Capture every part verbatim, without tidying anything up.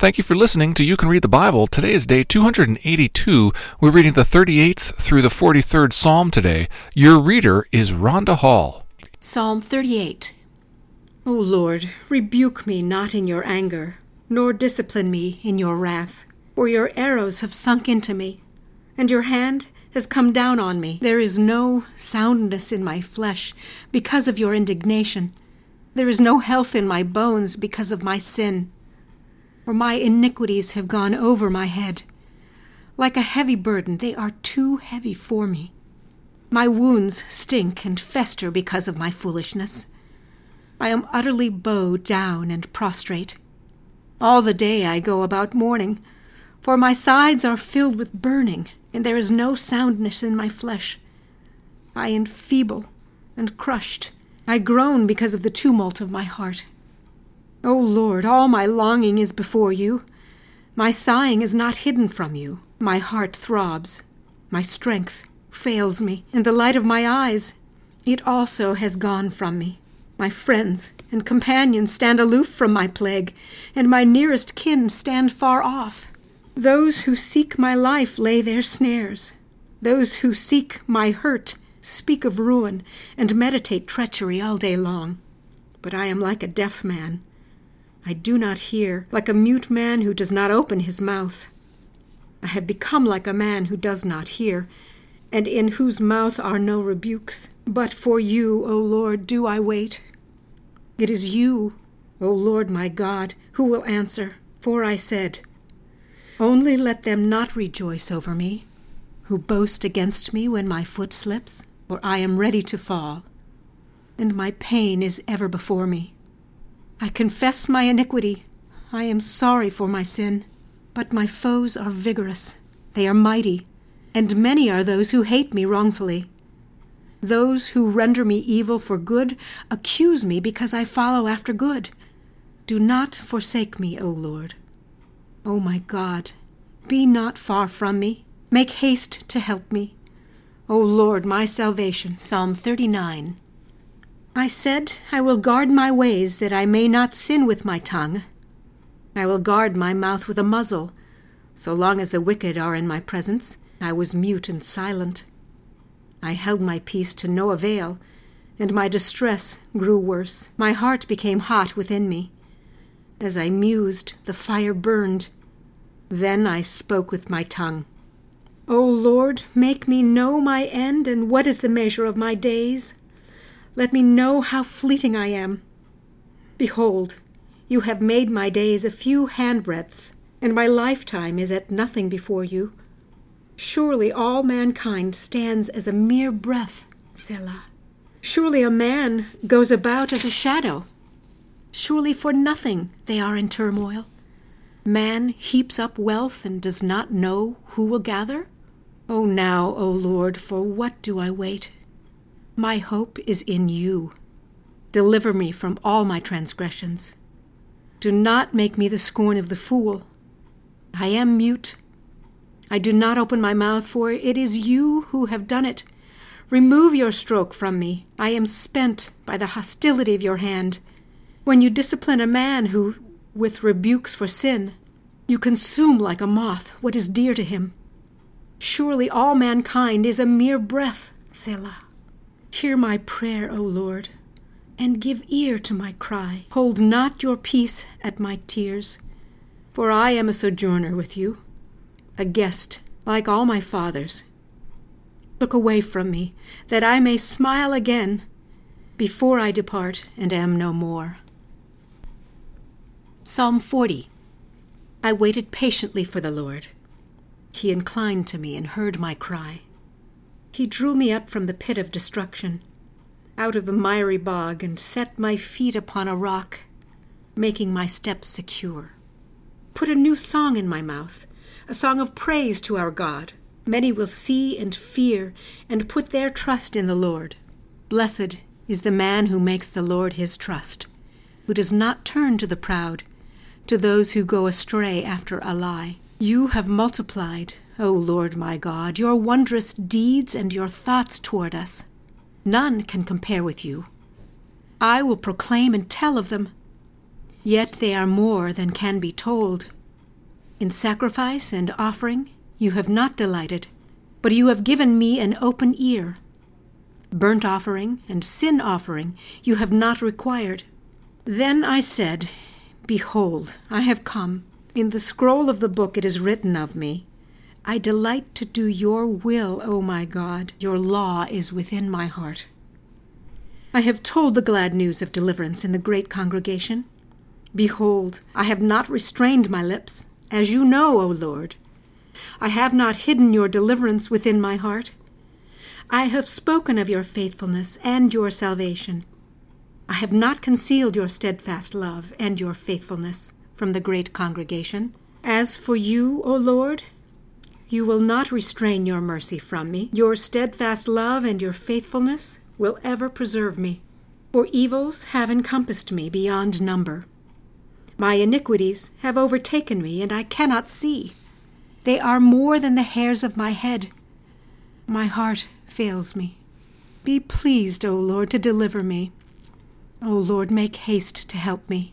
Thank you for listening to You Can Read the Bible. Today is day two hundred eighty-two. We're reading the thirty-eighth through the forty-third Psalm today. Your reader is Rhonda Hall. Psalm thirty-eight. O Lord, rebuke me not in your anger, nor discipline me in your wrath. For your arrows have sunk into me, and your hand has come down on me. There is no soundness in my flesh because of your indignation. There is no health in my bones because of my sin. For my iniquities have gone over my head. Like a heavy burden, they are too heavy for me. My wounds stink and fester because of my foolishness. I am utterly bowed down and prostrate. All the day I go about mourning, for my sides are filled with burning, and there is no soundness in my flesh. I am feeble and crushed. I groan because of the tumult of my heart. O Lord, all my longing is before you. My sighing is not hidden from you. My heart throbs. My strength fails me. And the light of my eyes, it also has gone from me. My friends and companions stand aloof from my plague, and my nearest kin stand far off. Those who seek my life lay their snares. Those who seek my hurt speak of ruin and meditate treachery all day long. But I am like a deaf man. I do not hear, like a mute man who does not open his mouth. I have become like a man who does not hear, and in whose mouth are no rebukes. But for you, O Lord, do I wait. It is you, O Lord my God, who will answer. For I said, only let them not rejoice over me, who boast against me when my foot slips, for I am ready to fall, and my pain is ever before me. I confess my iniquity. I am sorry for my sin. But my foes are vigorous. They are mighty. And many are those who hate me wrongfully. Those who render me evil for good accuse me because I follow after good. Do not forsake me, O Lord. O my God, be not far from me. Make haste to help me. O Lord, my salvation. Psalm thirty-nine. I said, I will guard my ways that I may not sin with my tongue. I will guard my mouth with a muzzle. So long as the wicked are in my presence, I was mute and silent. I held my peace to no avail, and my distress grew worse. My heart became hot within me. As I mused, the fire burned. Then I spoke with my tongue. O Lord, make me know my end, and what is the measure of my days? Let me know how fleeting I am. Behold, you have made my days a few handbreadths, and my lifetime is at nothing before you. Surely all mankind stands as a mere breath, Selah. Surely a man goes about as a shadow. Surely for nothing they are in turmoil. Man heaps up wealth and does not know who will gather. O now, O Lord, for what do I wait? My hope is in you. Deliver me from all my transgressions. Do not make me the scorn of the fool. I am mute. I do not open my mouth, for it is you who have done it. Remove your stroke from me. I am spent by the hostility of your hand. When you discipline a man who, with rebukes for sin, you consume like a moth what is dear to him. Surely all mankind is a mere breath, Selah. Hear my prayer, O Lord, and give ear to my cry. Hold not your peace at my tears, for I am a sojourner with you, a guest like all my fathers. Look away from me, that I may smile again before I depart and am no more. Psalm forty. I waited patiently for the Lord. He inclined to me and heard my cry. He drew me up from the pit of destruction, out of the miry bog, and set my feet upon a rock, making my steps secure. Put a new song in my mouth, a song of praise to our God. Many will see and fear and put their trust in the Lord. Blessed is the man who makes the Lord his trust, who does not turn to the proud, to those who go astray after a lie. You have multiplied, O Lord my God, your wondrous deeds and your thoughts toward us. None can compare with you. I will proclaim and tell of them. Yet they are more than can be told. In sacrifice and offering you have not delighted, but you have given me an open ear. Burnt offering and sin offering you have not required. Then I said, Behold, I have come. In the scroll of the book it is written of me. I delight to do your will, O my God. Your law is within my heart. I have told the glad news of deliverance in the great congregation. Behold, I have not restrained my lips, as you know, O Lord. I have not hidden your deliverance within my heart. I have spoken of your faithfulness and your salvation. I have not concealed your steadfast love and your faithfulness from the great congregation. As for you, O Lord, you will not restrain your mercy from me. Your steadfast love and your faithfulness will ever preserve me. For evils have encompassed me beyond number. My iniquities have overtaken me, and I cannot see. They are more than the hairs of my head. My heart fails me. Be pleased, O Lord, to deliver me. O Lord, make haste to help me.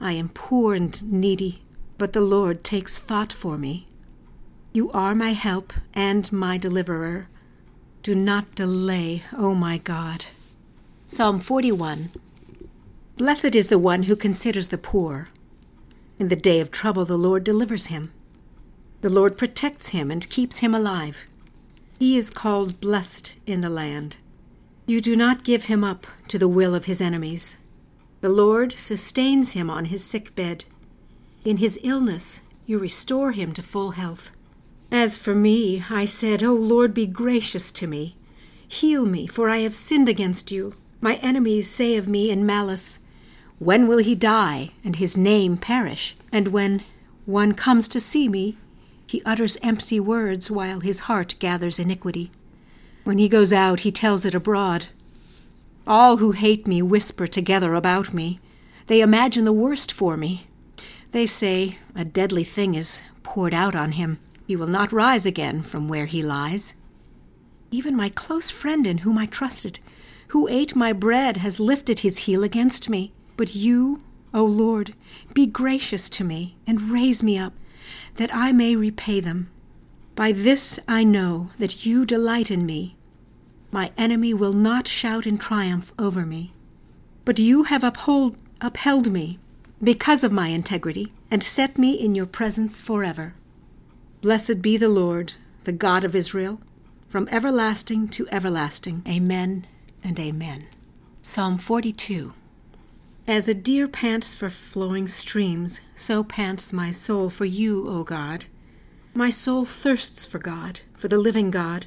I am poor and needy, but the Lord takes thought for me. You are my help and my deliverer. Do not delay, O my God. Psalm forty-one. Blessed is the one who considers the poor. In the day of trouble the Lord delivers him. The Lord protects him and keeps him alive. He is called blessed in the land. You do not give him up to the will of his enemies. The Lord sustains him on his sick bed. In his illness you restore him to full health. As for me, I said, O Lord, be gracious to me. Heal me, for I have sinned against you. My enemies say of me in malice, When will he die, and his name perish? And when one comes to see me, he utters empty words while his heart gathers iniquity. When he goes out, he tells it abroad. All who hate me whisper together about me. They imagine the worst for me. They say, A deadly thing is poured out on him. He will not rise again from where he lies. Even my close friend in whom I trusted, who ate my bread, has lifted his heel against me. But you, O Lord, be gracious to me and raise me up, that I may repay them. By this I know that you delight in me. My enemy will not shout in triumph over me. But you have uphold, upheld me because of my integrity, and set me in your presence forever. Blessed be the Lord, the God of Israel, from everlasting to everlasting. Amen and amen. Psalm forty-two. As a deer pants for flowing streams, so pants my soul for you, O God. My soul thirsts for God, for the living God.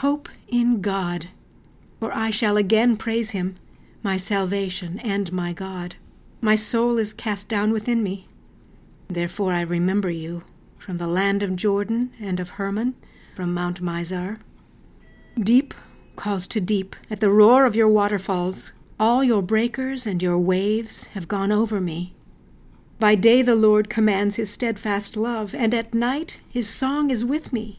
Hope in God, for I shall again praise him, my salvation and my God. My soul is cast down within me. Therefore I remember you, from the land of Jordan and of Hermon, from Mount Mizar. Deep calls to deep at the roar of your waterfalls. All your breakers and your waves have gone over me. By day the Lord commands his steadfast love, and at night his song is with me,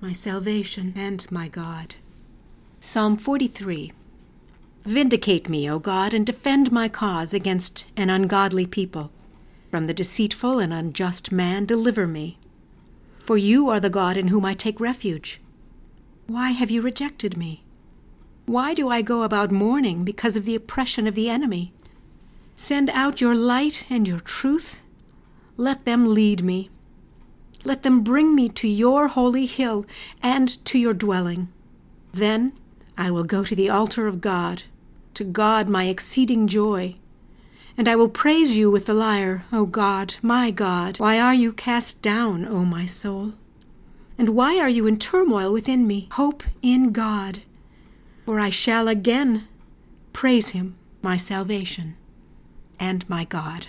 my salvation and my God. Psalm forty-three. Vindicate me, O God, and defend my cause against an ungodly people. From the deceitful and unjust man deliver me. For you are the God in whom I take refuge. Why have you rejected me? Why do I go about mourning because of the oppression of the enemy? Send out your light and your truth. Let them lead me. Let them bring me to your holy hill and to your dwelling. Then I will go to the altar of God, to God my exceeding joy. And I will praise you with the lyre, O God, my God. Why are you cast down, O my soul? And why are you in turmoil within me? Hope in God, for I shall again praise him, my salvation and my God.